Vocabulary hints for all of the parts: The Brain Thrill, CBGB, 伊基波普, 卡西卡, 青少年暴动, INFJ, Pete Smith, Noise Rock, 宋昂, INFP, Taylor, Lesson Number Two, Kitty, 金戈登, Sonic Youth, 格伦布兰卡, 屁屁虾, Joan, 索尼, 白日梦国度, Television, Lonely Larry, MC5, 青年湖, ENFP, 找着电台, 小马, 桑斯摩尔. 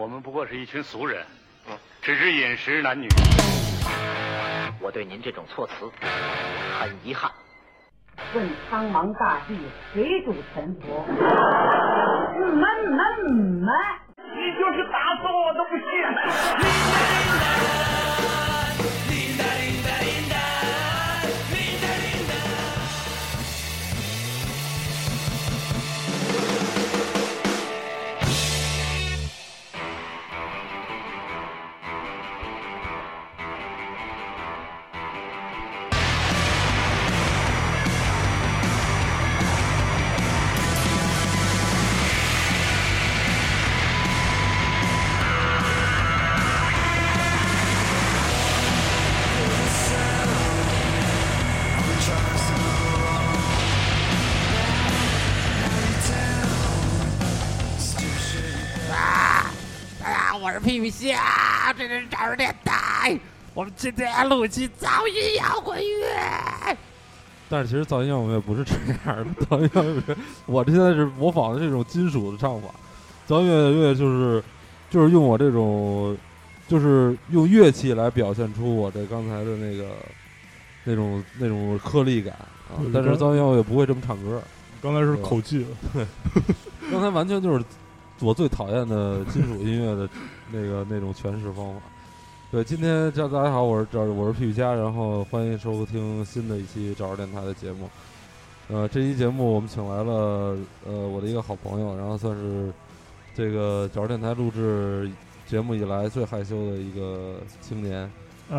我们不过是一群俗人，只知饮食男女。我对您这种措辞很遗憾。问苍茫大地，谁主沉浮？没，你就是打死我都不信。我是屁屁虾，这是潮电台。我们今天录期噪音摇滚乐，但是其实噪音摇滚乐不是这样的。噪音摇滚乐，我这现在是模仿的这种金属的唱法。噪音摇滚乐就是用我这种，就是用乐器来表现出我这刚才的那种颗粒感啊。但是噪音摇滚乐不会这么唱歌，刚才是口技，对，刚才完全就是。我最讨厌的金属音乐的那种诠释方法。对，今天大家好，我是屁屁虾，然后欢迎收听新的一期找着电台的节目。这期节目我们请来了我的一个好朋友，然后算是这个找着电台录制节目以来最害羞的一个青年。是，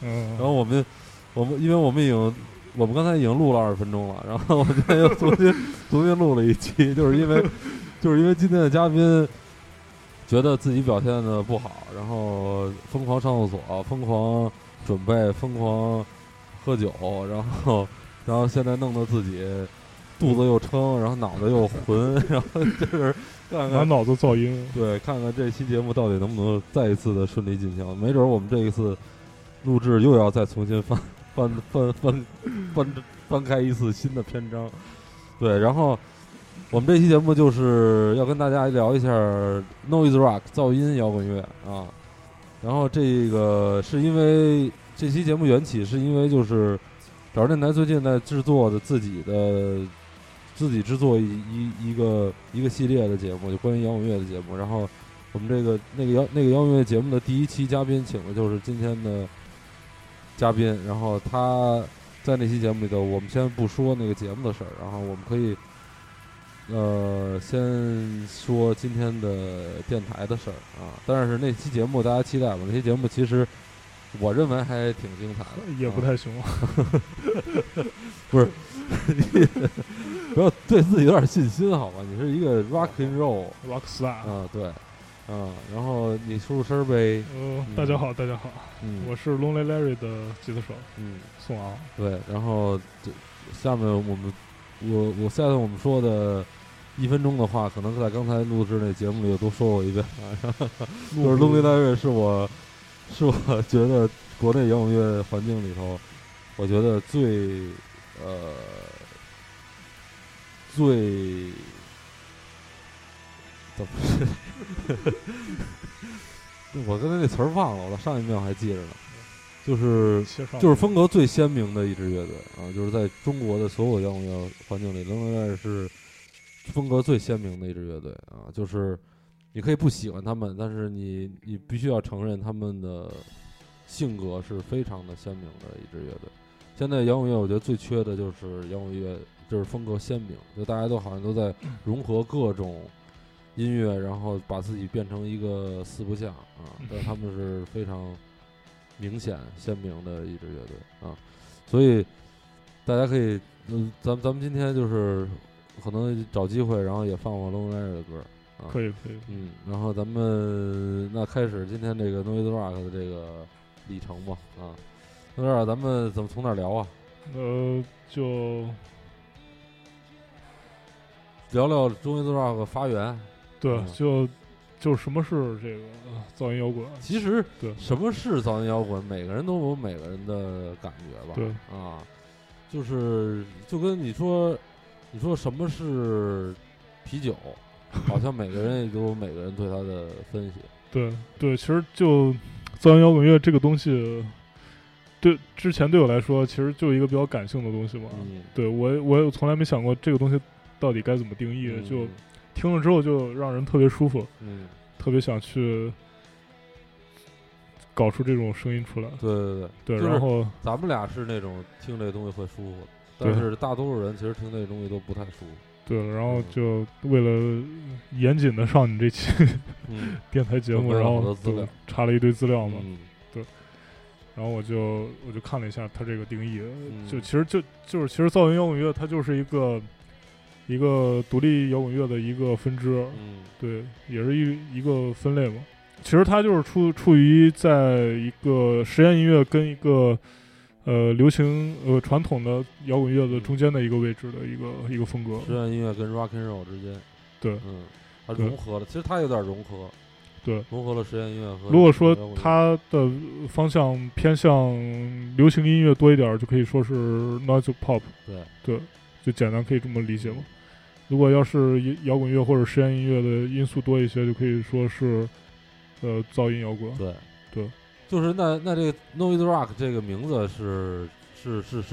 然后我们因为我们刚才已经录了20分钟了，然后我现在又重新录了一期，就是因为今天的嘉宾觉得自己表现的不好，然后疯狂上厕所，疯狂准备，疯狂喝酒，然后现在弄得自己肚子又撑，然后脑子又浑，然后就是看脑子噪音。对，看看这期节目到底能不能再一次的顺利进行，没准我们这一次录制又要再重新翻开一次新的篇章。对，然后我们这期节目就是要跟大家聊一下 Noise Rock 噪音摇滚乐啊，然后这个是因为这期节目缘起是因为就是找着电台最近在制作的自己制作一个系列的节目，就关于摇滚乐的节目。然后我们这个那个摇滚乐节目的第一期嘉宾请的就是今天的嘉宾，然后他在那期节目里头，我们先不说那个节目的事儿，然后我们可以。先说今天的电台的事儿啊，但是那期节目大家期待吧。那期节目其实我认为还挺精彩的，也不太行。不是，你不要对自己有点信心好吧？你是一个 rock and roll，rock star 啊，对啊。然后你出声呗。大家好，我是 Lonely Larry 的吉他手，宋昂。对，然后下面我下次我们说的1分钟的话，可能在刚才录制那节目里都说过一遍。就是Lonely Larry是我觉得国内摇滚乐环境里头，我觉得最怎么是？我刚才那词儿忘了，我到上一秒还记着呢。就是风格最鲜明的一支乐队啊，就是在中国的所有摇滚乐环境里，Lonely Larry是风格最鲜明的一支乐队啊。就是你可以不喜欢他们，但是你必须要承认他们的性格是非常的鲜明的一支乐队。现在摇滚乐我觉得最缺的就是摇滚乐，就是风格鲜明，就大家都好像都在融合各种音乐，然后把自己变成一个四不像啊，但他们是非常。明显鲜明的一支乐队啊，所以大家可以，咱们今天就是可能找机会，然后也放 Lonely Larry 的歌啊，可以，然后咱们那开始今天这个 Noise Rock 的这个历程吧啊，那这儿咱们怎么从哪聊啊？就聊聊 Noise Rock 发源，对，就是什么是这个噪音摇滚？其实对什么是噪音摇滚，每个人都有每个人的感觉吧。对啊，就跟你说什么是啤酒，好像每个人也都有每个人对他的分析。对对，其实就自然摇滚乐这个东西，对之前对我来说其实就一个比较感性的东西嘛。嗯、对我从来没想过这个东西到底该怎么定义，嗯、就听了之后就让人特别舒服，嗯，特别想去搞出这种声音出来。对对对对，就是、然后咱们俩是那种听这东西会舒服，但是大多数人其实听这东西都不太舒服。对，然后就为了严谨的上你这期、嗯、电台节目，然后查了一堆资料嘛、嗯，对，然后我就看了一下它这个定义，嗯、就其实就是其实噪音摇滚乐它就是一个独立摇滚乐的一个分支，嗯，对，也是一个分类嘛。其实它就是处于在一个实验音乐跟一个流行传统的摇滚乐的中间的一个位置的一个风格，实验音乐跟 rock and roll 之间，对，嗯，它融合了，其实它有点融合，对，融合了实验音乐和。如果说它的方向偏向流行音乐多一点，就可以说是 noise pop， 对对，就简单可以这么理解嘛。如果要是摇滚乐或者实验音乐的因素多一些，就可以说是噪音摇滚，对对。就是那这个 noise rock 这个名字是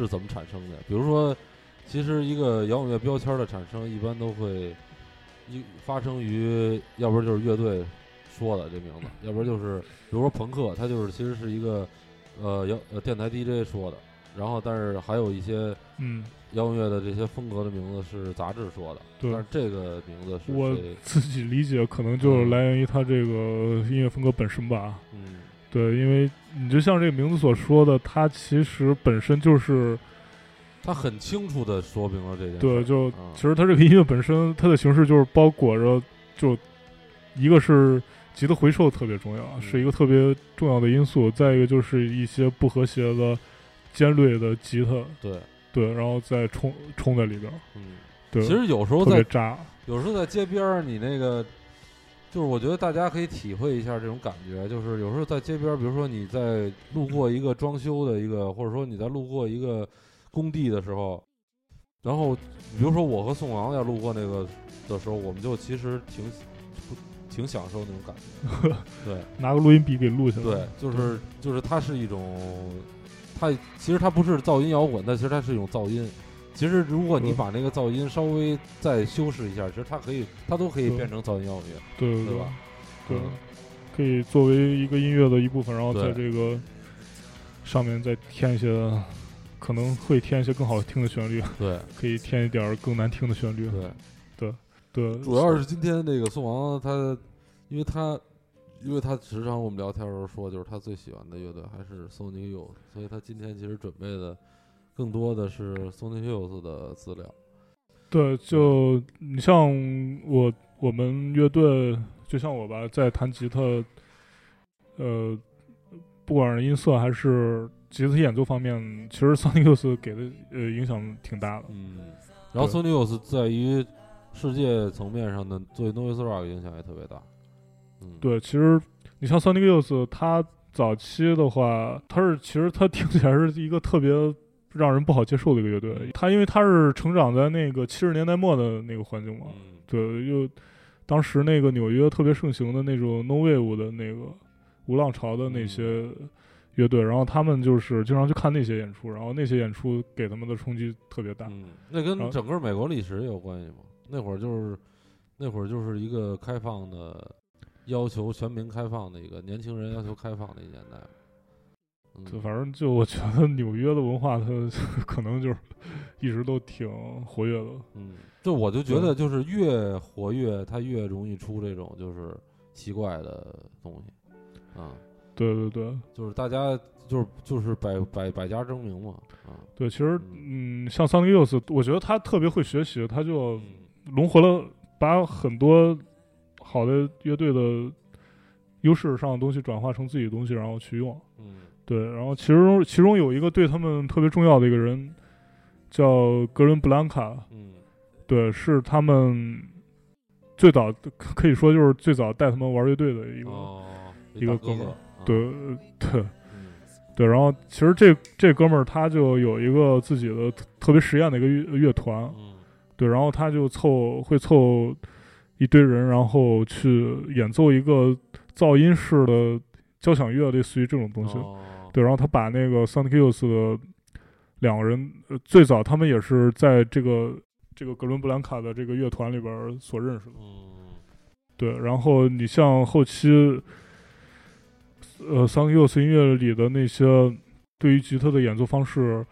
怎么产生的？比如说，其实一个摇滚乐标签的产生，一般都会发生于，要不然就是乐队说的这名字，要不然就是比如说朋克，它就是其实是一个电台 DJ 说的，然后但是还有一些摇滚乐的这些风格的名字是杂志说的，对，但是这个名字是我自己理解可能就是来源于它这个音乐风格本身吧，嗯。对，因为你就像这个名字所说的，它其实本身就是，它很清楚的说明了这件事。对，就、其实它这个音乐本身，它的形式就是包裹着，就一个是吉他回收特别重要、嗯，是一个特别重要的因素；再一个就是一些不和谐的、尖锐的吉他，对对，然后再冲在里边。嗯，对。其实有时候在扎，有时候在街边，你那个。就是我觉得大家可以体会一下这种感觉，就是有时候在街边，比如说你在路过一个装修的一个，或者说你在路过一个工地的时候，然后比如说我和宋王在路过那个的时候，我们就其实挺享受那种感觉，对，拿个录音笔给录下来，对，就是它是一种，它其实它不是噪音摇滚，但其实它是一种噪音。其实如果你把那个噪音稍微再修饰一下，其实它都可以变成噪音摇滚乐，对对吧？对、可以作为一个音乐的一部分，然后在这个上面再添一些，可能会添一些更好听的旋律，对，可以添一点更难听的旋律，对对对。主要是今天这个宋王他，因为他时常我们聊天的时候说，就是他最喜欢的乐队还是 Sonic Youth， 所以他今天其实准备的。更多的是 Sonic Youth 的资料，对，就你像我们乐队，就像我吧，在弹吉他，不管是音色还是吉他演奏方面，其实 Sonic Youth 给的影响挺大的。嗯，然后 Sonic Youth 在于世界层面上的对 Noise Rock 影响也特别大。嗯，对，其实你像 Sonic Youth， 他早期的话，其实他听起来是一个特别。让人不好接受的一个乐队，他因为他是成长在那个70年代末的那个环境嘛，对，又当时那个纽约特别盛行的那种 No Wave 的那个无浪潮的那些乐队，然后他们就是经常去看那些演出，然后那些演出给他们的冲击特别大。那跟整个美国历史也有关系吗？那会儿就是一个开放的，要求全民开放的一个年轻人要求开放的一年代。就反正就我觉得纽约的文化，它可能就是一直都挺活跃的。嗯，就我就觉得就是越活跃，它越容易出这种就是奇怪的东西。啊，对对对，就是大家就是百家争鸣嘛。啊，对，其实像Sonic Youth，我觉得他特别会学习，他就融合了把很多好的乐队的优势上的东西转化成自己的东西，然后去用。嗯。对，然后其中有一个对他们特别重要的一个人，叫格伦布兰卡，对，是他们最早可以说就是最早带他们玩乐队的一个哥们儿，对，然后其实这哥们儿他就有一个自己的特别实验的一个乐团，对，然后他就会凑。一堆人然后去演奏一个噪音式的交响乐，类似于这种东西、哦、对，然后他把那个 Sonic Youth 的两个人、最早他们也是在这个格伦布兰卡的这个乐团里边所认识的、嗯、对，然后你像后期Sonic Youth 音乐里的那些对于吉他的演奏方式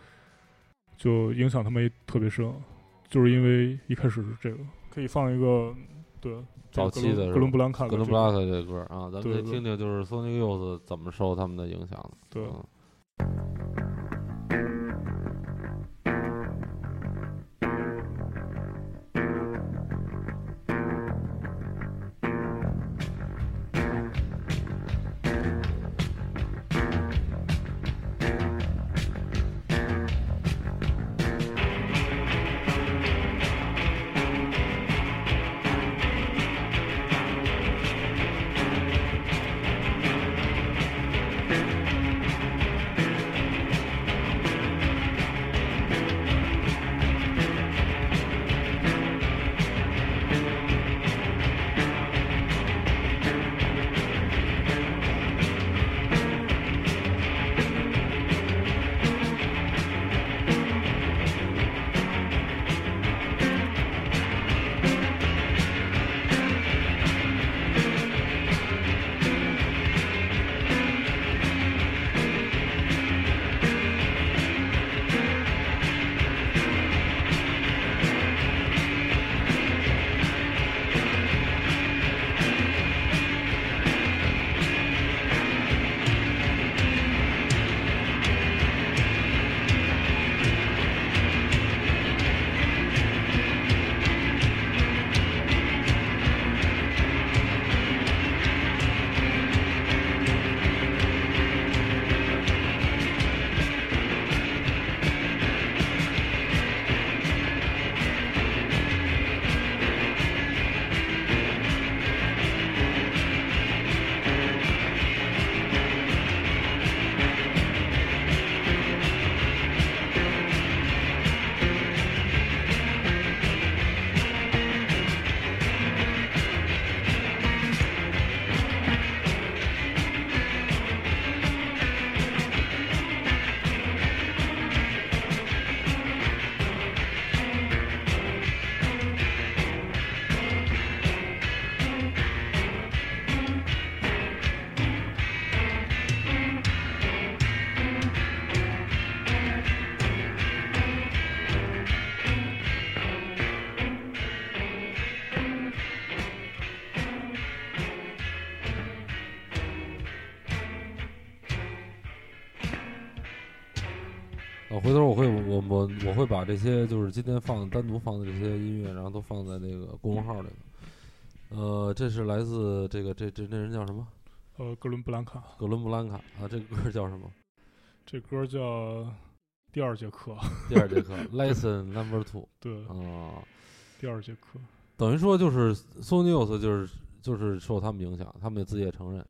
就影响他们也特别深，就是因为一开始是这个，可以放一个对早期的格伦布兰卡这歌啊，咱们可以听听就是 Sonic Youth 怎么受他们的影响的。对、嗯，回头我会把这些就是今天单独放的这些音乐，然后都放在那个公众号里头。这是来自这个这人叫什么？格伦布兰卡啊，这个歌叫什么？这歌叫第二节课 ，Lesson Number Two。对啊，第二节课。等于说就是 Sonic Youth 就是受他们影响，他们也自己也承认。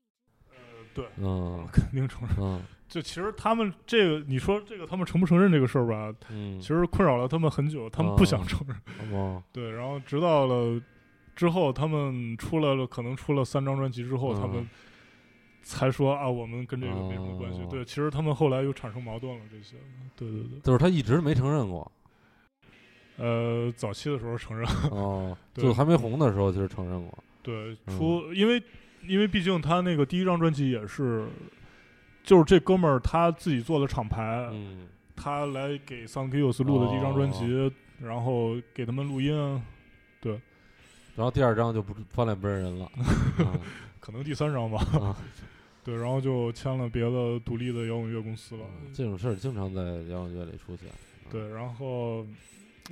对，嗯，肯定承认。嗯。就其实他们这个，你说这个他们承不承认这个事儿吧、嗯？其实困扰了他们很久，他们不想承认。哦、对，然后直到了之后，他们可能出了3张专辑之后，他们才说啊，我们跟这个没什么关系。对，其实他们后来又产生矛盾了，这些。对，就是他一直没承认过。早期的时候承认。哦，就还没红的时候，其实承认过。对，因为毕竟他那个第一张专辑也是。就是这哥们儿他自己做的厂牌、嗯、他来给 Sonic Youth 录的第一张专辑、哦、然后给他们录音、啊、对，然后第二张就不翻脸不认人了可能第三张吧、啊、对，然后就签了别的独立的摇滚乐公司了、嗯、这种事儿经常在摇滚乐里出现、啊、对，然后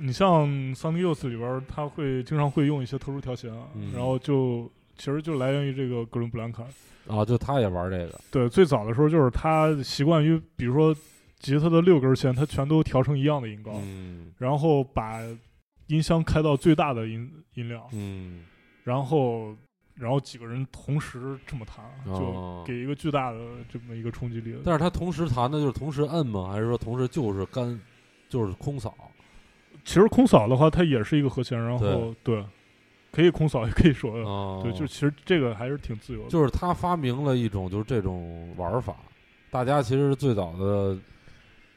你像 Sonic Youth 里边他会经常会用一些特殊调弦、啊嗯、然后就其实就来源于这个格伦布兰卡啊，就他也玩这个。对，最早的时候就是他习惯于，比如说吉他的6根弦，他全都调成一样的音高，嗯、然后把音箱开到最大的音量，嗯，然后几个人同时这么弹，就给一个巨大的这么一个冲击力。但是他同时弹的就是同时摁吗？还是说同时就是就是空扫？其实空扫的话，它也是一个和弦，然后对。可以空扫也可以说、哦、对，就其实这个还是挺自由的，就是他发明了一种就是这种玩法，大家其实最早的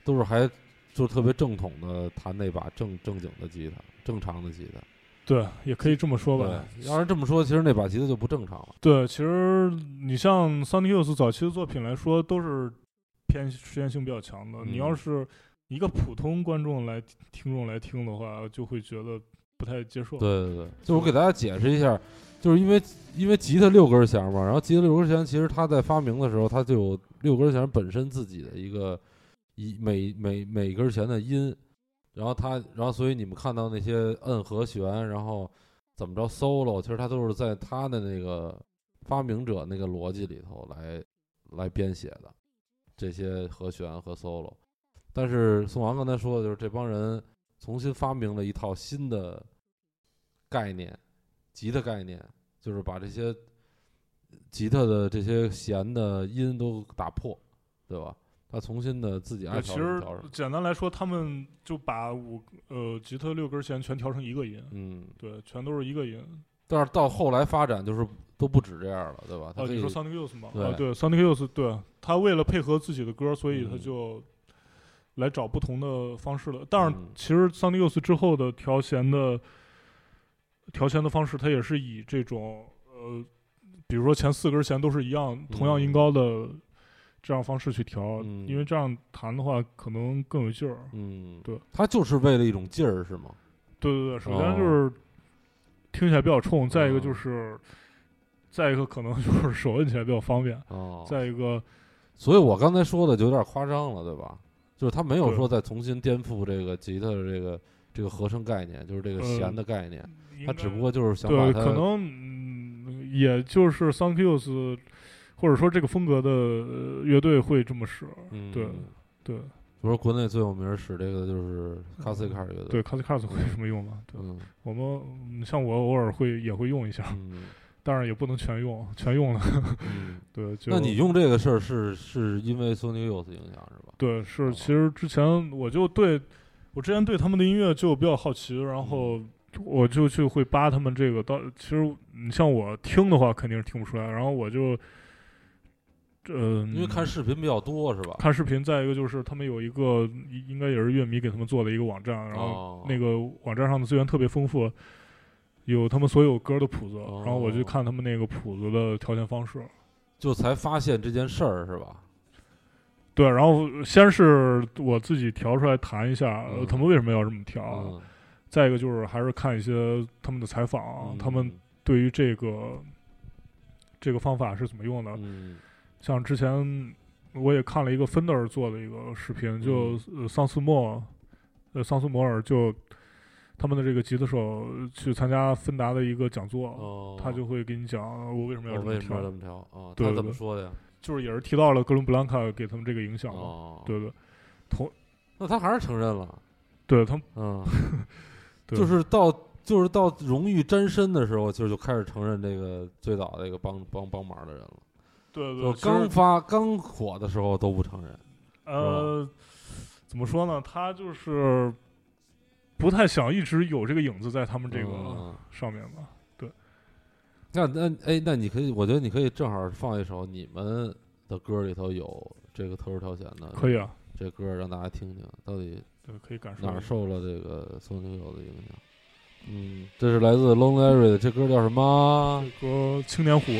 都是还就特别正统的弹那把正经的吉他，正常的吉他，对，也可以这么说吧。要是这么说，其实那把吉他就不正常了。对，其实你像 Sonic Youth 早期的作品来说，都是偏实验性比较强的、嗯。你要是一个普通观众来听众来听的话，就会觉得不太接受。对对对，就我给大家解释一下，就是因为吉他六根弦嘛，然后吉他六根弦其实它在发明的时候，它就有六根弦本身自己的一个每根弦的音。然后所以你们看到那些摁和弦，然后怎么着 solo， 其实它都是在他的那个发明者那个逻辑里头来编写的这些和弦和 solo。但是宋王刚才说的就是这帮人重新发明了一套新的概念，吉他概念，就是把这些吉他的这些弦的音都打破，对吧？他重新的自己爱调整。其实简单来说，他们就把吉他六根弦全调成一个音，嗯，对，全都是一个音。但是到后来发展就是都不止这样了，对吧？他可以、你说 Sonic Youth 吗？对、对 ，Sonic Youth， 对，他为了配合自己的歌，所以他就来找不同的方式了。但是其实 Sonic Youth 之后的调弦的方式，他也是以这种比如说前四根弦都是一样，同样音高的。这样方式去调、因为这样弹的话可能更有劲儿。嗯，对，它就是为了一种劲儿，是吗？对对对，首先就是听起来比较冲，再一个就是，再一个可能就是手摁起来比较方便。哦，再一个，所以我刚才说的就有点夸张了，对吧？就是他没有说再重新颠覆这个吉他的这个合成概念，就是这个弦的概念，他只不过就是想把它对，可能、也就是Sonic Youth。或者说这个风格的乐队会这么使，对、对。比如说国内最有名使这个就是卡西卡乐队，对卡西卡会有什么用吗？对，我们像我偶尔也会用一下，当然也不能全用了。对，那你用这个事儿是因为 Sonic Youth 影响是吧？对，是。其实之前我之前对他们的音乐就比较好奇，然后。我就去会扒他们这个，其实你像我听的话肯定是听不出来，然后我就，因为看视频比较多是吧？看视频，再一个就是他们有一个应该也是乐迷给他们做的一个网站，然后那个网站上的资源特别丰富，有他们所有歌的谱子，然后我就看他们那个谱子的调弦方式，就才发现这件事儿是吧？对，然后先是我自己调出来弹一下，他们为什么要这么调？再一个就是还是看一些他们的采访，他们对于这个方法是怎么用的。像之前我也看了一个芬德尔做的一个视频，就桑斯摩尔就他们的这个吉他手去参加芬达的一个讲座，他就会给你讲我为什么要这么调，对，他怎么说的呀？就是也是提到了哥伦布兰卡给他们这个影响，对对，那他还是承认了，对他们，对就是到荣誉沾身的时候，就开始承认这个最早的一个帮忙的人了。对对，刚火的时候都不承认。怎么说呢？他就是不太想一直有这个影子在他们这个上面吧。对。那你可以，我觉得你可以正好放一首你们的歌里头有这个特殊挑选的，可以啊，这歌让大家听听到底。对，可以感受哪受了这个Sonic Youth的影响。这是来自 Lone Larry 的，这歌叫什么？这歌《青年湖》。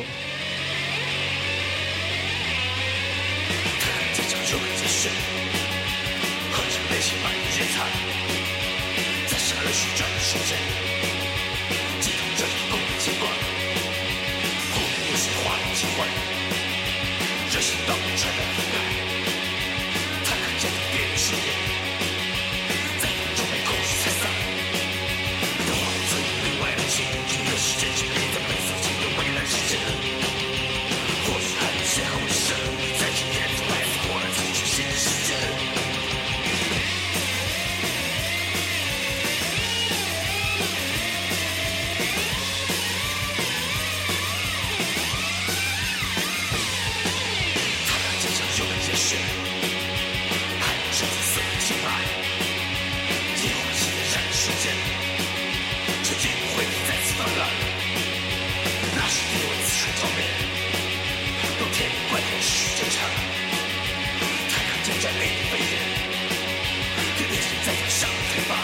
All right. 现场，太阳正在背影背影，你一直在台上太棒，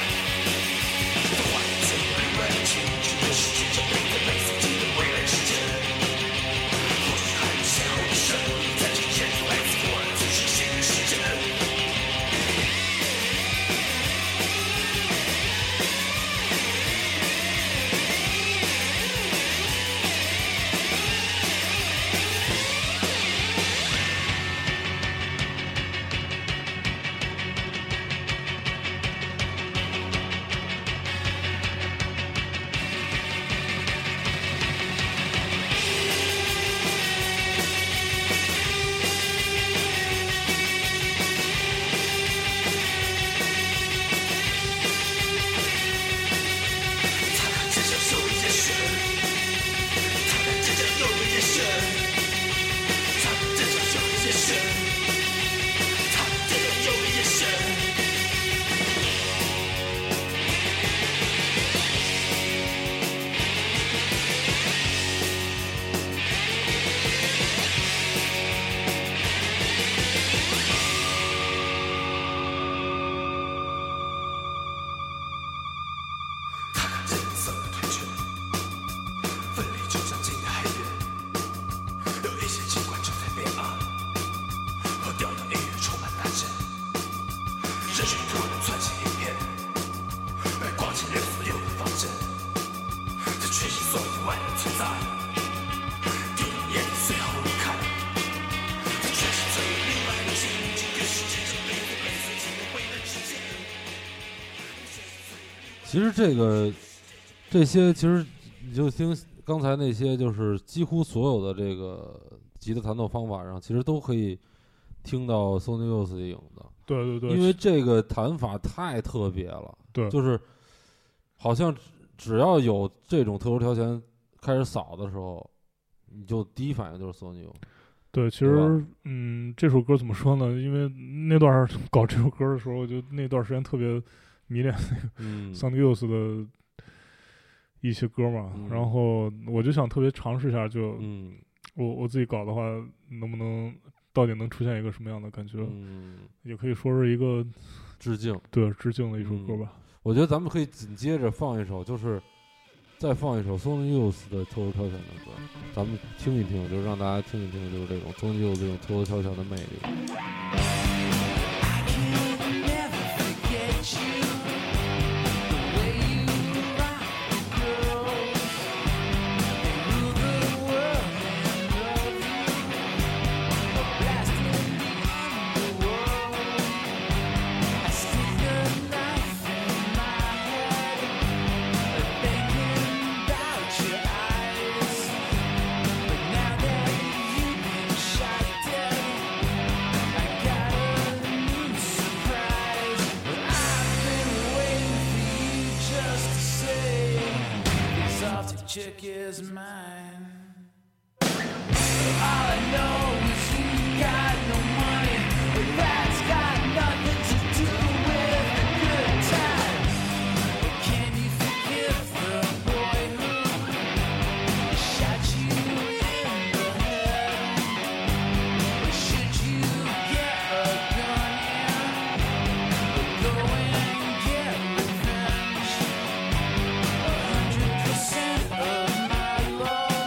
都换成别人情绪的世界，这变得类似自己的未来世界，或许还有最后一生，在这结束来自我最新鲜的世界。其实这些其实你就听刚才那些，就是几乎所有的这个吉他弹奏方法上，其实都可以听到 Sony Youth 的影子。对对对，因为这个弹法太特别了。对，就是好像只要有这种特殊条件开始扫的时候，你就第一反应就是 Sony Youth。对，其实这首歌怎么说呢？因为那段搞这首歌的时候，就那段时间特别迷恋那个Sony Youth 的一些歌嘛，然后我就想特别尝试一下，就我自己搞的话，能不能到底能出现一个什么样的感觉？也可以说是一个致敬，对，致敬的一首歌吧。我觉得咱们可以紧接着放一首，就是再放一首 Sony Youth 的特殊挑选的歌，咱们听一听，就让大家听一听，就是这种 Sony Youth 这种特殊挑选的魅力。Chick is mine. All I know is you got no money, but that's got nothing to do with a good time. But can you forgive the boy who shot you in the head? Or should you get a gun in, or go and get revenge? 100%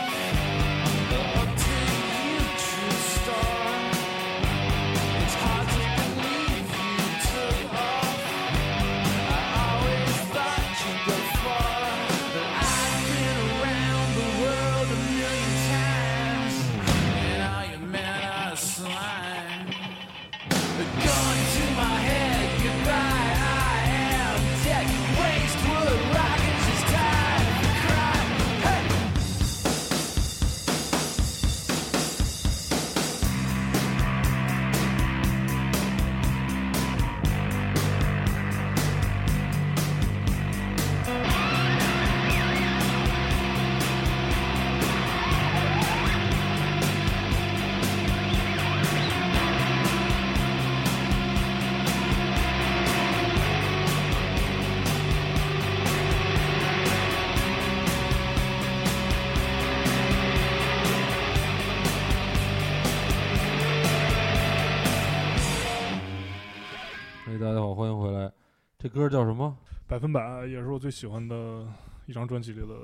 这歌叫什么？百分百也是我最喜欢的一张专辑里的，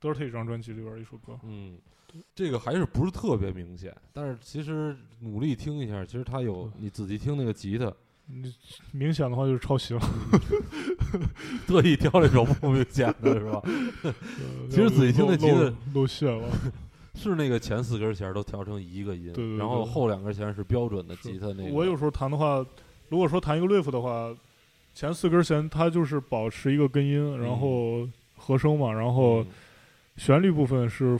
都是这一张专辑里边一首歌。嗯，这个还是不是特别明显，但是其实努力听一下，其实它有，你仔细听那个吉他，你明显的话就是抄袭了。特意挑了一首不明显的是吧？其实仔细听那吉他露馅了。是那个前四根弦都调成一个音，对对对，然后后两根弦是标准的吉他那个。我有时候弹的话，如果说弹一个 riff 的话，前四根弦它就是保持一个根音，然后和声嘛，然后旋律部分是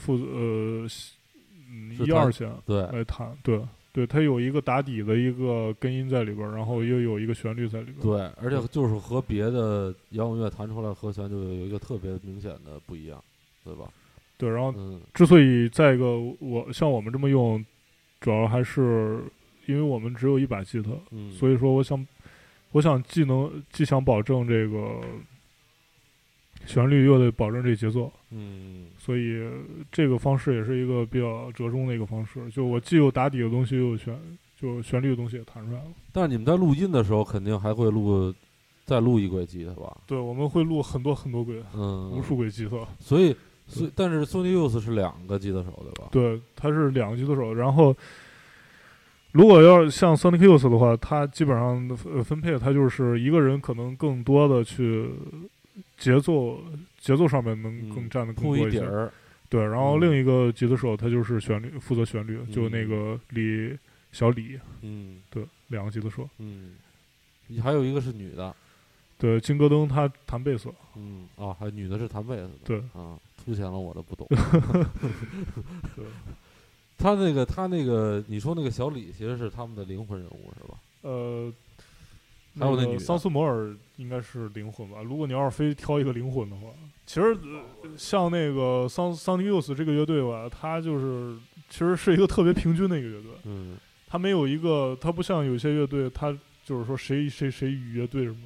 一二弦来弹，对对，它有一个打底的一个根音在里边，然后又有一个旋律在里边。对，而且就是和别的摇滚乐弹出来和弦就有一个特别明显的不一样，对吧？对，然后之所以再一个我像我们这么用，主要还是因为我们只有一把吉他，所以说我想既想保证这个旋律，又得保证这节奏，所以这个方式也是一个比较折中的一个方式，就我既有打底的东西，又有旋律的东西也弹出来了。但是你们在录音的时候，肯定还会再录一轨吉他吧？对，我们会录很多很多轨，无数轨吉他，所以，但是 Sony Youth 是两个吉他手对吧？对，他是两个吉他手。然后，如果要像 Sonic Youth 的话，他基本上分配，他就是一个人可能更多的去节奏上面能更占的更多一些。对，然后另一个吉他手他就是旋律，负责旋律，就那个小李。嗯，对，两个吉他手。嗯，还有一个是女的。对，金戈登他弹贝斯。嗯，啊，还女的是弹贝斯的。对啊。出现了我的不懂。他那个你说那个小李其实是他们的灵魂人物是吧？还有那女桑斯摩尔应该是灵魂吧，如果你要是非挑一个灵魂的话，其实像那个 Sonic Youth 这个乐队吧，它就是其实是一个特别平均的一个乐队，它没有一个，它不像有些乐队它就是说谁与乐队什么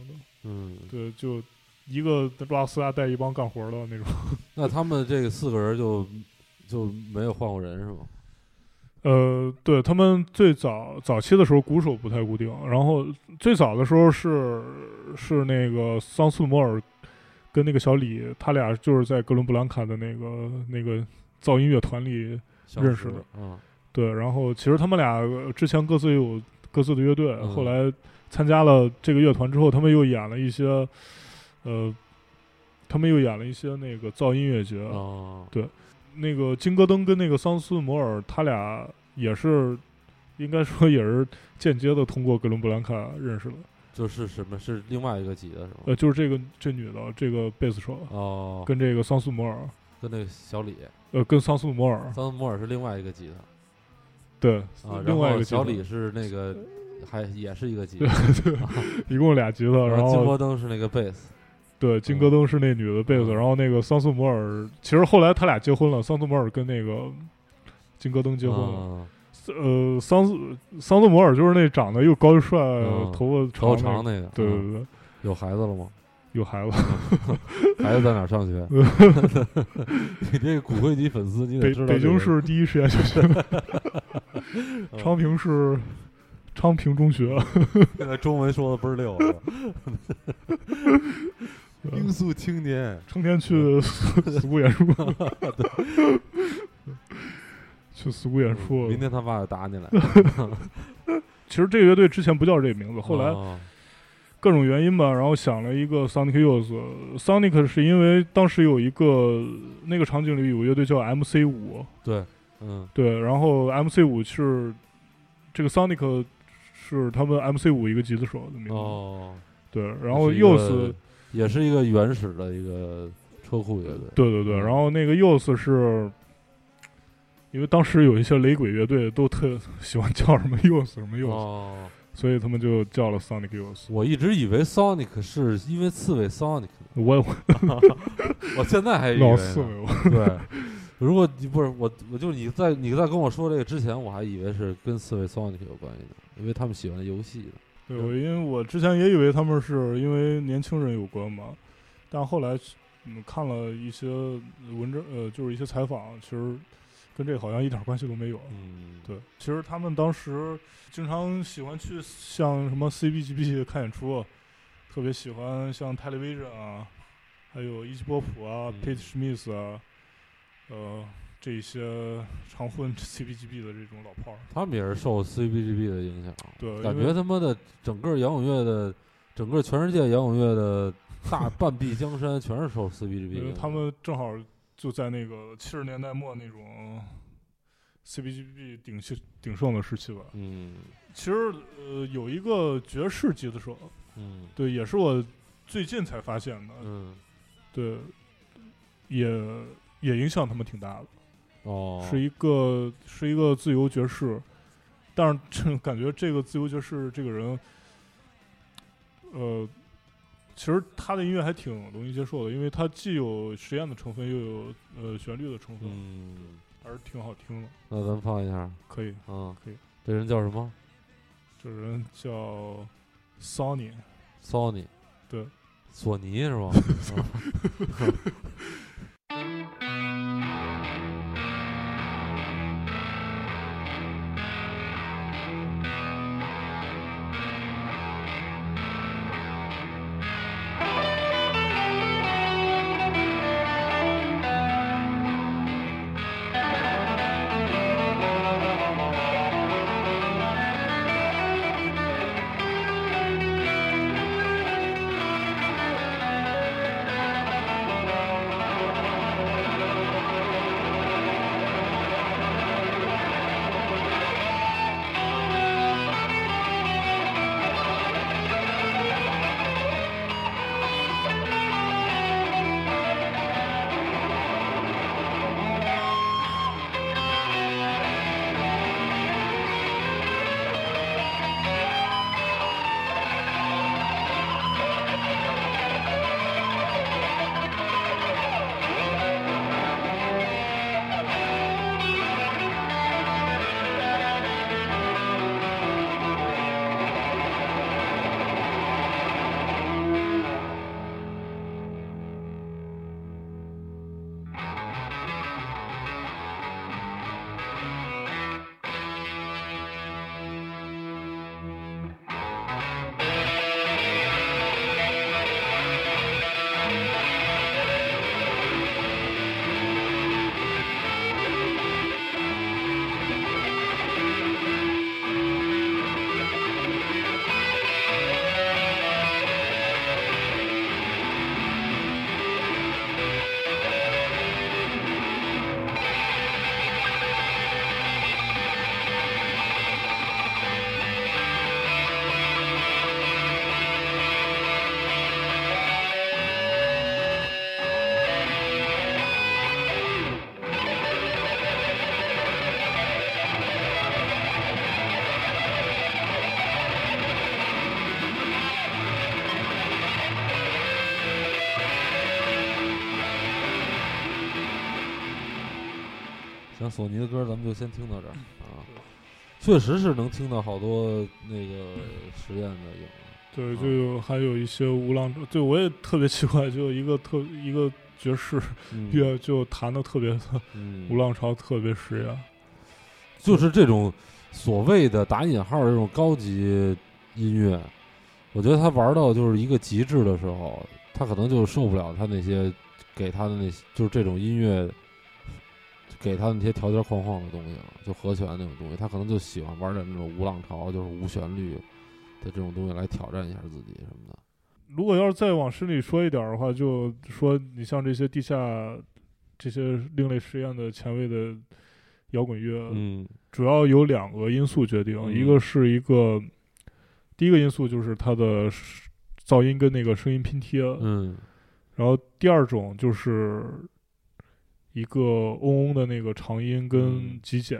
的，对，就一个拉斯拉带一帮干活的那种。那他们这个四个人就没有换过人是吗？对，他们最早期的时候鼓手不太固定，然后最早的时候是那个桑斯摩尔跟那个小李，他俩就是在哥伦布兰卡的那个噪音乐团里认识的。对，然后其实他们俩之前各自有各自的乐队，后来参加了这个乐团之后，他们又演了一些。他们又演了一些那个噪音乐节，对，那个金戈登跟那个桑斯摩尔，他俩也是，应该说也是间接的通过哥伦布兰卡认识的。就是什么是另外一个吉的是吗？就是这女的，这个贝斯手跟这个桑斯摩尔，跟那个小李，跟桑斯摩尔，桑斯摩尔是另外一个吉的，对啊，另外一个小李是那个还也是一个吉的，一共俩吉的，然后金戈登是那个贝斯。对，金戈登是那女的贝斯，然后那个桑斯摩尔，其实后来他俩结婚了，桑斯摩尔跟那个金戈登结婚了。桑斯摩尔就是那长得又高又帅，头发长那个。对对对，有孩子了吗？有孩子，孩子在哪上学？你这个骨灰级粉丝，你得知道。北京市第一实验小学，昌平市。昌平中学，现在中文说的倍儿溜了。罂粟青年，成天去死谷演出，去死谷演出。明天他爸就打你来。其实这个乐队之前不叫这名字，后来各种原因吧，然后想了一个 Sonic Youth。Sonic 是因为当时有一个那个场景里有乐队叫 MC5，对，对，然后 MC5 是这个 Sonic。是他们 MC5 一个吉他手的名字，对，然后 Youth 也是一个原始的一个车库乐队，对对对，然后那个 Youth 是因为当时有一些雷鬼乐队都特喜欢叫什么 Youth 什么 Youth，所以他们就叫了 Sonic Youth。我一直以为 Sonic 是因为刺猬 Sonic， 我现在还以为老刺猬，对。如果你不是我就你在跟我说这个之前，我还以为是跟刺猬 Sonic 有关系的，因为他们喜欢游戏的。对，因为我之前也以为他们是因为年轻人有关嘛，但后来看了一些文章，就是一些采访，其实跟这个好像一点关系都没有。对，其实他们当时经常喜欢去像什么 CBGB 看演出，特别喜欢像 Television 啊，还有伊基波普啊、Pete Smith 啊，这一些常混 CBGB 的这种老炮儿，他们也是受 CBGB 的影响。对，感觉他妈的整个摇滚乐的，整个全世界摇滚乐的大半壁江山，全是受 CBGB 的。因为他们正好就在那个70年代末那种 CBGB 鼎盛的时期吧。嗯，其实有一个爵士吉他手，嗯，对，也是我最近才发现的，嗯，对，也影响他们挺大的。哦，是一个自由爵士，但是感觉这个自由爵士这个人，其实他的音乐还挺容易接受的，因为他既有实验的成分，又有旋律的成分，嗯，还是挺好听的。那咱放一下，可以，嗯，可以。这人叫什么？这人叫 Sony， 对，索尼是吧？索尼的歌咱们就先听到这儿啊，确实是能听到好多那个实验的影子。对，就有还有一些无浪者，对我也特别奇怪，就一个爵士乐就弹的特别的无浪潮，特别实验，就是这种所谓的打引号这种高级音乐，我觉得他玩到就是一个极致的时候，他可能就受不了他那些给他的那些就是这种音乐。给他那些条条框框的东西了，就和弦那种东西，他可能就喜欢玩点那种无浪潮，就是无旋律的这种东西来挑战一下自己什么的。如果要是再往深里说一点的话，就说你像这些地下、这些另类实验的前卫的摇滚乐，主要有两个因素决定，第一个因素就是它的噪音跟那个声音拼贴，然后第二种就是。一个嗡嗡的那个长音跟极简，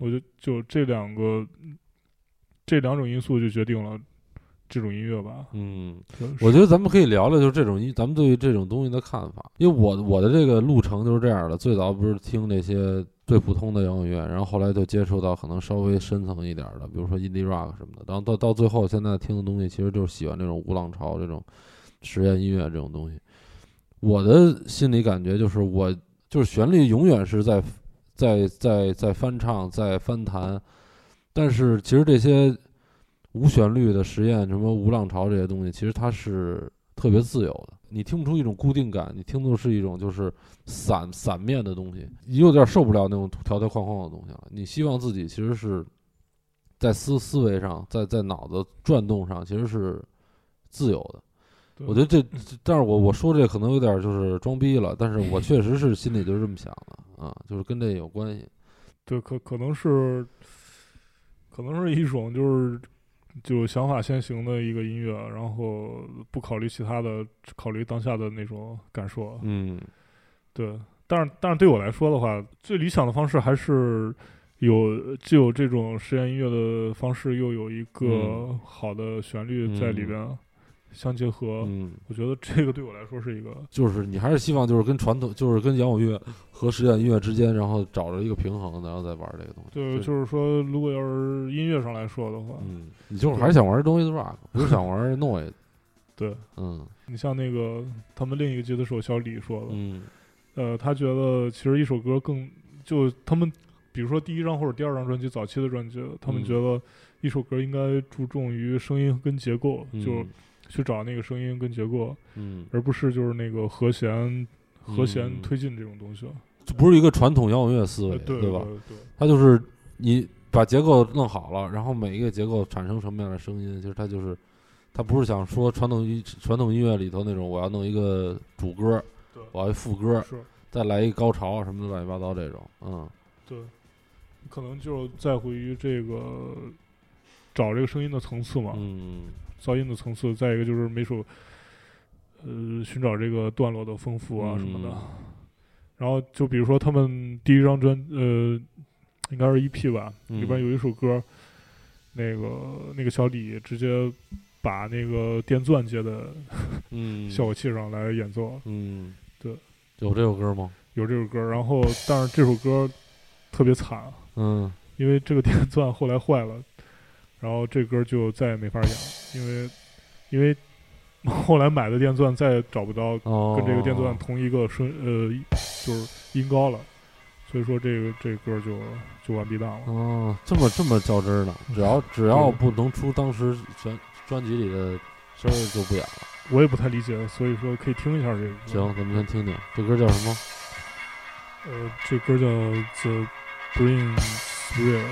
我就这两种因素就决定了这种音乐吧。我觉得咱们可以聊聊，就是这种咱们对于这种东西的看法。因为我的这个路程就是这样的，最早不是听那些最普通的摇滚乐，然后后来就接触到可能稍微深层一点的，比如说 indie rock 什么的，然后到最后现在听的东西，其实就是喜欢这种无浪潮、这种实验音乐这种东西。我的心理感觉就是就是旋律永远是在翻唱在翻弹，但是其实这些无旋律的实验，什么无浪潮这些东西，其实它是特别自由的，你听不出一种固定感，你听不出是一种就是散面的东西，你有点受不了那种条条框框的东西了。你希望自己其实是在思维上，在脑子转动上，其实是自由的。我觉得这，但是我说这可能有点就是装逼了，但是我确实是心里就是这么想的啊，就是跟这有关系。对，可能是一种就是想法先行的一个音乐，然后不考虑其他的，考虑当下的那种感受。嗯，对。但是对我来说的话，最理想的方式还是有既有这种实验音乐的方式，又有一个好的旋律在里边。相结合，我觉得这个对我来说是一个，就是你还是希望就是跟传统，就是跟摇滚乐和实验音乐之间，然后找着一个平衡，然后再玩这个东西。对，就是说，如果要是音乐上来说的话，你就是还是想玩 noise rock， 不是想玩 noise。对，你像那个他们另一个吉他手小李说的，他觉得其实一首歌就他们，比如说第一张或者第二张专辑，早期的专辑，他们觉得一首歌应该注重于声音跟结构，就去找那个声音跟结构，而不是就是那个和弦推进这种东西，这不是一个传统摇滚乐思维，对吧？对，它就是你把结构弄好了，然后每一个结构产生什么样的声音，其实它不是想说传统音乐里头那种我要弄一个主歌，我要副歌，再来一高潮什么乱七八糟这种，对，可能就在乎于这个找这个声音的层次嘛，噪音的层次，再一个就是每首，寻找这个段落的丰富啊什么的。然后就比如说他们第一张应该是 EP 吧，里边有一首歌，那个小李直接把那个电钻接的效果器上来演奏。对，有这首歌吗？有这首歌，然后但是这首歌特别惨，因为这个电钻后来坏了。然后这歌就再也没法演了，因为后来买的电钻再也找不到跟这个电钻同一个就是音高了，所以说这歌就完逼档了。这么较真呢？只要不能出当时专辑里的声儿就不演了。我也不太理解，所以说可以听一下这个。行，咱们先听听这歌叫什么？这歌叫 The Brain Thrill。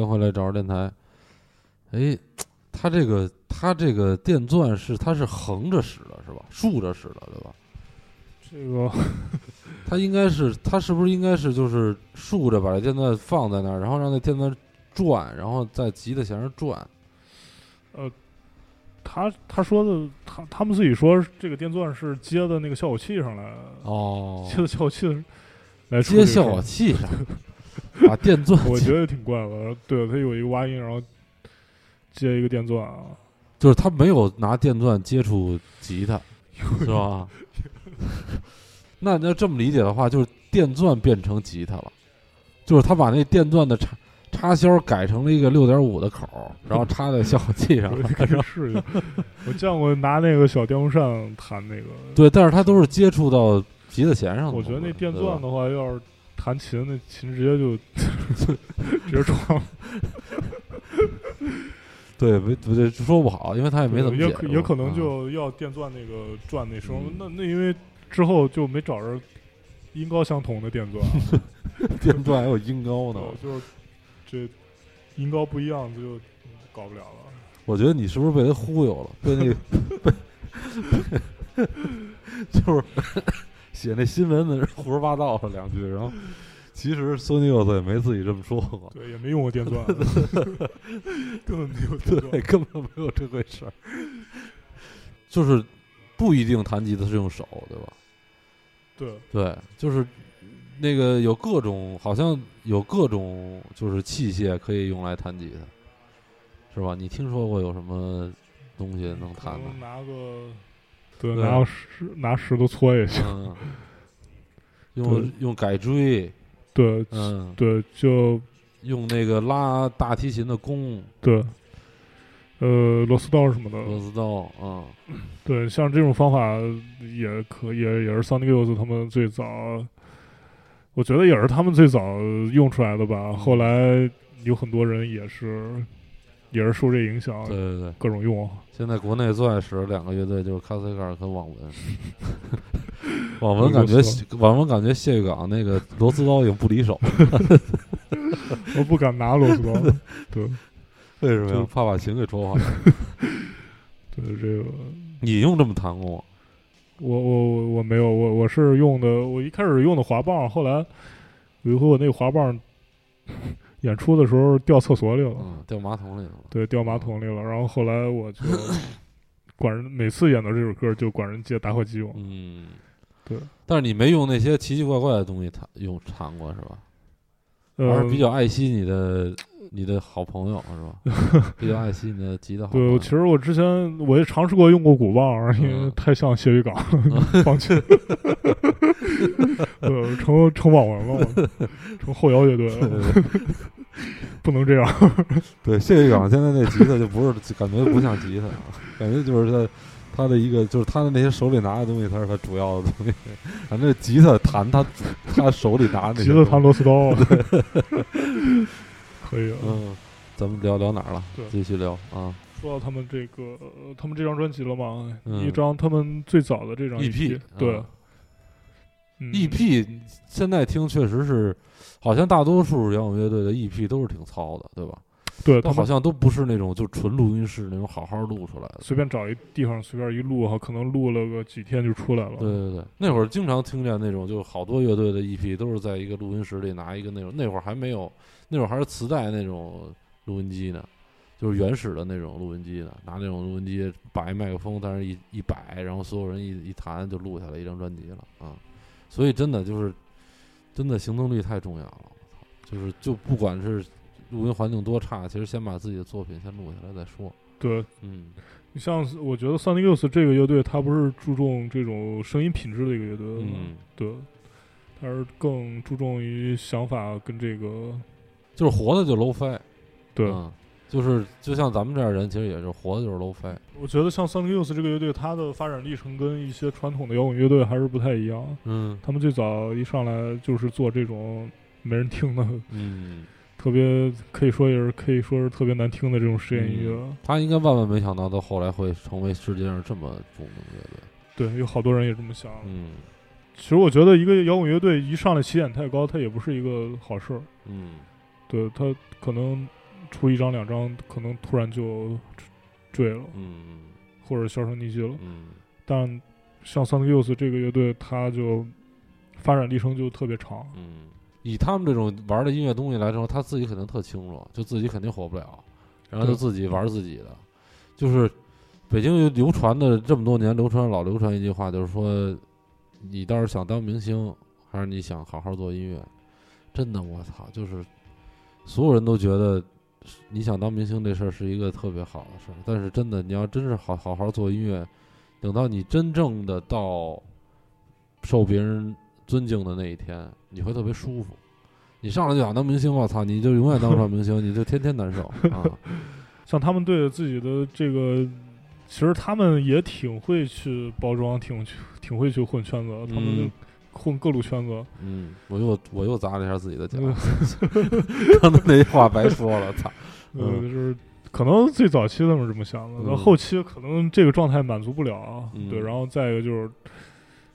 欢迎回来找着电台。哎，它这个电钻是它是横着使的是吧？竖着使的对吧？这个它是不是应该是就是竖着把这电钻放在那儿，然后让那电钻转，然后在极的弦上转。他说的，他们自己说这个电钻是接的那个效果器上来的哦，接的效果器来接效果器上啊，电钻我觉得挺怪的，对，他有一个挖音，然后接一个电钻啊，就是他没有拿电钻接触吉他，是吧？那你要这么理解的话，就是电钻变成吉他了，就是他把那电钻的插销改成了一个6.5的口，然后插在效果器上。试一下，我见过拿那个小电风扇弹那个。对，但是它都是接触到吉他弦上的。我觉得那电钻的话，要是弹琴，那琴直接就直接撞了。对，不对，说不好，因为他也没怎么解。也可能就要电钻那个转那声，那因为之后就没找着音高相同的电钻。电钻还有音高呢，就是。这音高不一样就搞不了了。我觉得你是不是被他忽悠了？被那个，就是写那新闻的胡说八道了两句，然后其实索尼奥斯也没自己这么说过，对，也没用过电钻，根本没有电钻，对，根本没有这回事儿。就是不一定弹吉他是用手，对吧？对，就是。那个有各种，好像有各种，就是器械可以用来弹吉他，是吧？你听说过有什么东西能弹的？对，拿石头搓也行，用改锥，对，对，就用那个拉大提琴的弓，对，螺丝刀什么的，螺丝刀，对，像这种方法也是桑尼格斯他们最早。我觉得也是他们最早用出来的吧，后来有很多人也是受这影响，对，各种用。现在国内最爱使两个乐队就是卡斯盖尔跟网文，网文感觉谢玉港那个螺丝刀已经不离手，我不敢拿螺丝刀，对，为什么呀？怕把琴给戳坏。对这个，你用这么弹过？我没有，我是用的，我一开始用的滑棒，后来有一回我那个滑棒演出的时候掉厕所里了，掉马桶里了，对，掉马桶里了。然后后来我就管人，每次演到这首歌就管人借打火机用，对。但是你没用那些奇奇怪怪的东西弹过是吧？还是比较爱惜你的好朋友是吧？比较爱惜你的吉他好朋友。对，其实我之前我也尝试过用过鼓棒，因为太像谢玉港，放弃了。成网文了，成后摇乐队了，不能这样。对，谢玉港现在那吉他就不是感觉不像吉他，感觉就是他的一个就是他的那些手里拿的东西，他是他主要的东西。反正吉他弹他手里拿的那些吉他弹螺丝刀。可以，咱们聊哪儿了？继续聊啊。说到他们这张专辑了吗？一张他们最早的这张 EP， 对、EP 现在听确实是，好像大多数摇滚乐队的 EP 都是挺糙的，对吧？对，他好像都不是那种就纯录音室那种好好录出来的，随便找一地方随便一录，可能录了个几天就出来了。对，那会儿经常听见那种，就好多乐队的 EP 都是在一个录音室里拿一个那种，那会儿还没有，那会儿还是磁带那种录音机呢，就是原始的那种录音机呢，拿那种录音机摆麦克风，但是一摆，然后所有人一弹就录下来一张专辑了啊！所以真的就是真的行动力太重要了，就是就不管是。录音环境多差，其实先把自己的作品先录下来再说。对，你像我觉得 Sonic Youth 这个乐队，它不是注重这种声音品质的一个乐队，对，它是更注重于想法跟这个，就是活的就 low-fi， 对，就是就像咱们这样人，其实也是活的就是 low-fi。我觉得像 Sonic Youth 这个乐队，它的发展历程跟一些传统的摇滚乐队还是不太一样。他们最早一上来就是做这种没人听的，特别可以说是特别难听的这种实验音乐，他应该万万没想到到后来会成为世界上这么著名的乐队。对，有好多人也这么想。其实我觉得一个摇滚乐队一上来起点太高，它也不是一个好事。对，他可能出一张两张可能突然就坠了，嗯，或者销声匿迹了，嗯。但像 Sonic Youth 这个乐队，它就发展历程就特别长，嗯。以他们这种玩的音乐东西来说，他自己肯定特清楚，就自己肯定活不了，然后就自己玩自己的。就是北京流传的这么多年，老流传一句话，就是说，你倒是想当明星，还是你想好好做音乐？真的，我操！就是所有人都觉得你想当明星这事儿是一个特别好的事儿，但是真的，你要真是好好做音乐，等到你真正的到受别人尊敬的那一天，你会特别舒服。你上来就想当明星，我操，你就永远当不上明星，你就天天难受啊。像他们对自己的这个，其实他们也挺会去包装，挺会去混圈子，他们就混各路圈子。嗯，我又砸了一下自己的脚，刚才那话白说了，操。就是可能最早期他们是这么想的，到后期可能这个状态满足不了，对，然后再一个就是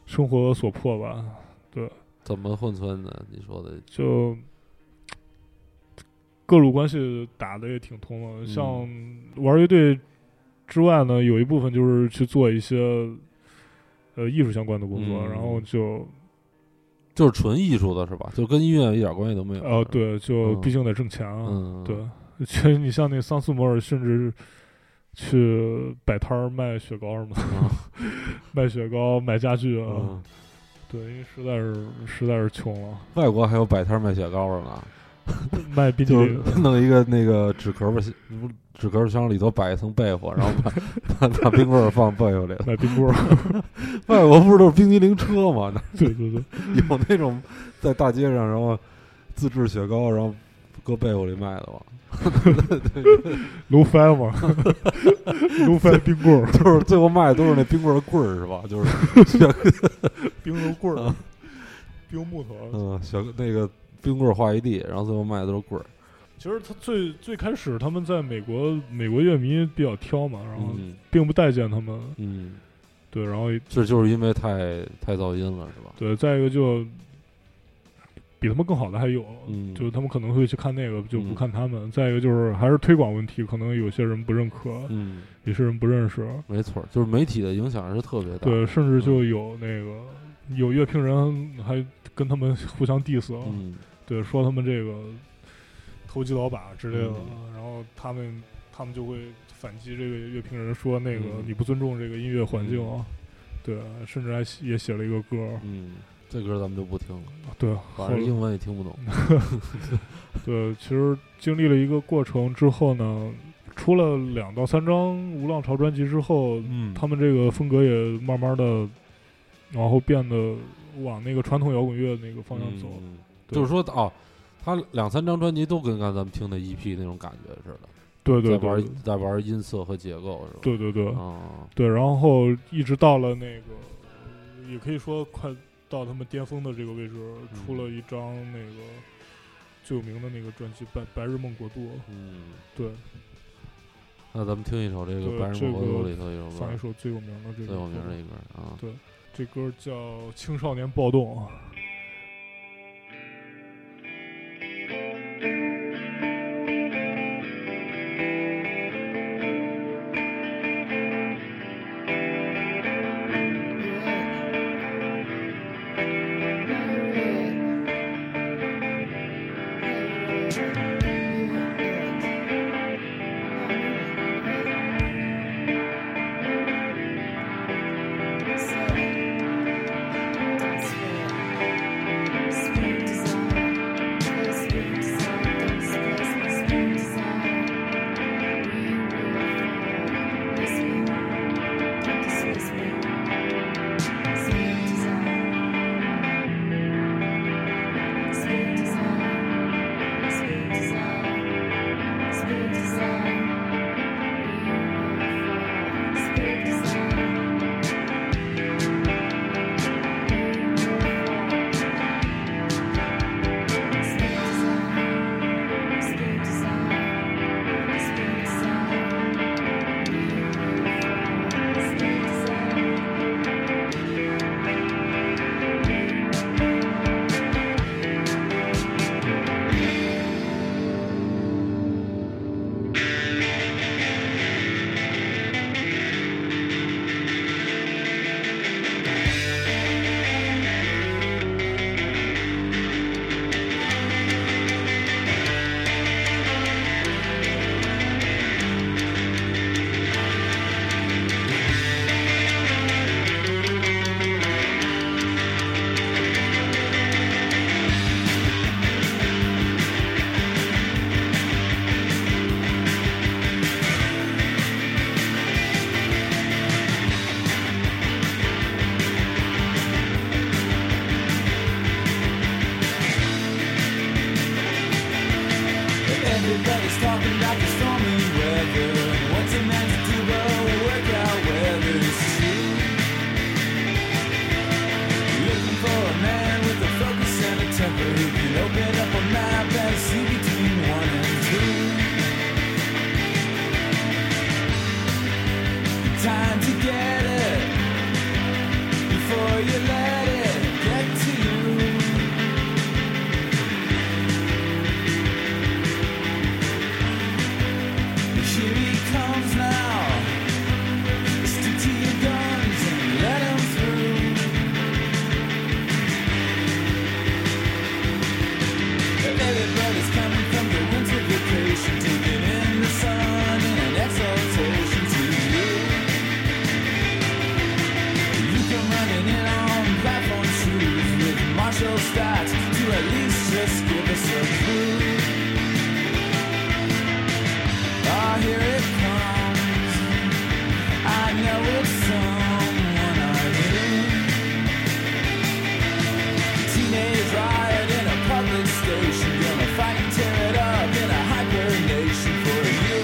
生活所迫吧。对，怎么混村呢？你说的就各路关系打的也挺通了，像玩乐队之外呢，有一部分就是去做一些艺术相关的工作，然后就是纯艺术的是吧？就跟音乐一点关系都没有。对，就毕竟得挣钱啊。对，其实你像那桑斯摩尔，甚至去摆摊儿卖雪糕什么的，卖雪糕、买家具啊。对，因为实在是穷了。外国还有摆摊卖雪糕的呢，卖冰淇淋，弄一个那个纸壳箱里头摆一层被窝，然后把冰棍放被窝里了。卖冰棍，外国不是都是冰激凌车吗？对，有那种在大街上然后自制雪糕，然后搁被窝里卖的吧。Lo-Fi嘛，Lo-Fi冰棍，就是最后卖的都是那冰棍的棍儿是吧？就是冰肉棍儿，冰木头，那个冰棍画一地，然后最后卖的都是棍儿。其实他最开始他们在美国乐迷比较挑嘛，然后并不待见他们。嗯，对，然后这就是因为太噪音了，是吧？对，再一个就比他们更好的还有，就是他们可能会去看那个，就不看他们。再一个就是还是推广问题，可能有些人不认可，有些人不认识。没错，就是媒体的影响是特别大。对，甚至就有那个有乐评人还跟他们互相 diss，对，说他们这个投机倒把之类的，然后他们就会反击这个乐评人，说那个你不尊重这个音乐环境啊，对，甚至还也写了一个歌，这歌咱们就不听了，对，反正英文也听不懂。对，其实经历了一个过程之后呢，出了2到3张无浪潮专辑之后，他们这个风格也慢慢的然后变得往那个传统摇滚乐那个方向走，就是说哦。他2、3张专辑都跟刚才咱们听的 EP 那种感觉似的，对，在玩音色和结构是吧？对，对，然后一直到了那个，也可以说快到他们巅峰的这个位置，出了一张那个最有名的那个专辑《白日梦国度》。对。那咱们听一首这个《白日梦国度》里头一首歌，放一首最有名的一歌啊。对，这歌叫《青少年暴动》。before you let it get to you. Here he comes now. Stick to your guns and let him through. Everybody's coming from the winter vacation, taking in the sun in an exaltation to you. You come running in on platform shoes with martial stats to at least just give us a clue. Ah, here it comes. I know it's someone I knew. Teenage riot in a public station, gonna fight and tear it up in a hibernation for you.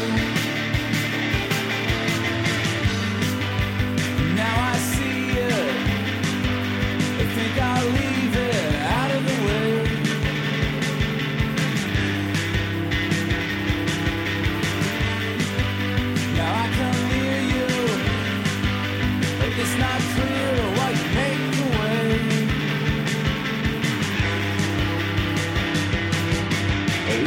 Now I see it. I think I'll leave it out of the way. It's not clear what you make the way.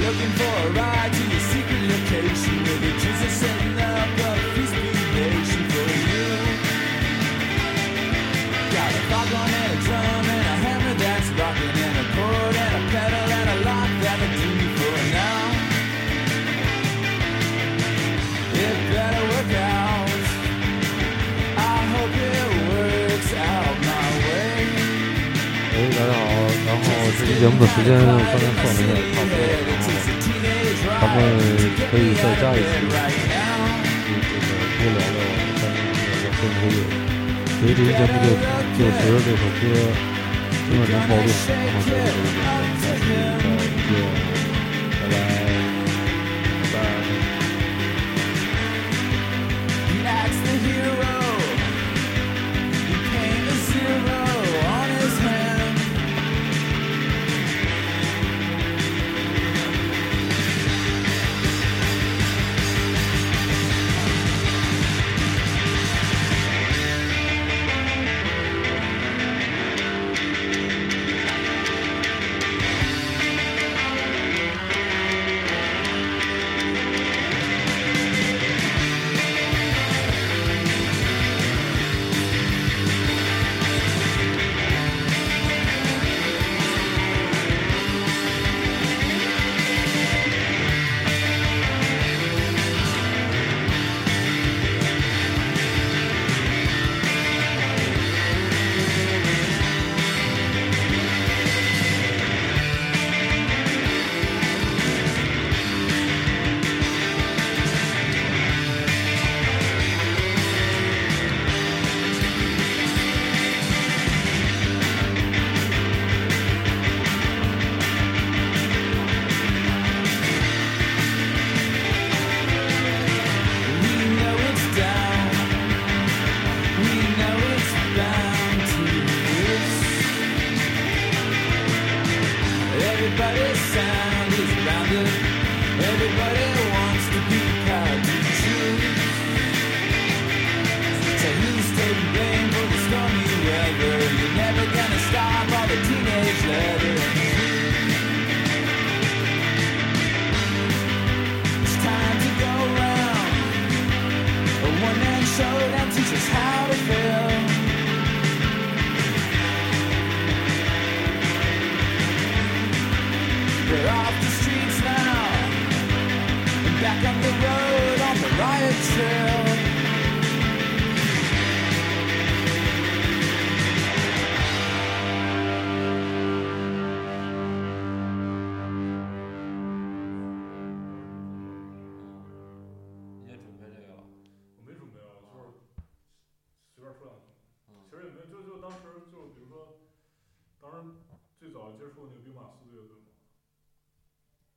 Looking for a ride to your secret location, where the Jews are setting up a peace-building nation for you. Got a foghorn and a drum and a hammer that's rocking, and a chord and a pedal and a lock that'll do for now. It better work out.哎，大家好，然后这期节目的时间刚才放的有点差不多，然后咱们可以再加一期，多聊聊关于那个婚后乐。所以这期节目就随着这首歌《今晚能暴露》，然后在这里再次再见，拜拜。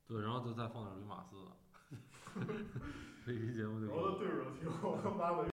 对，然后就再放点驴马斯，这期节目就。然后对着听，我他妈的。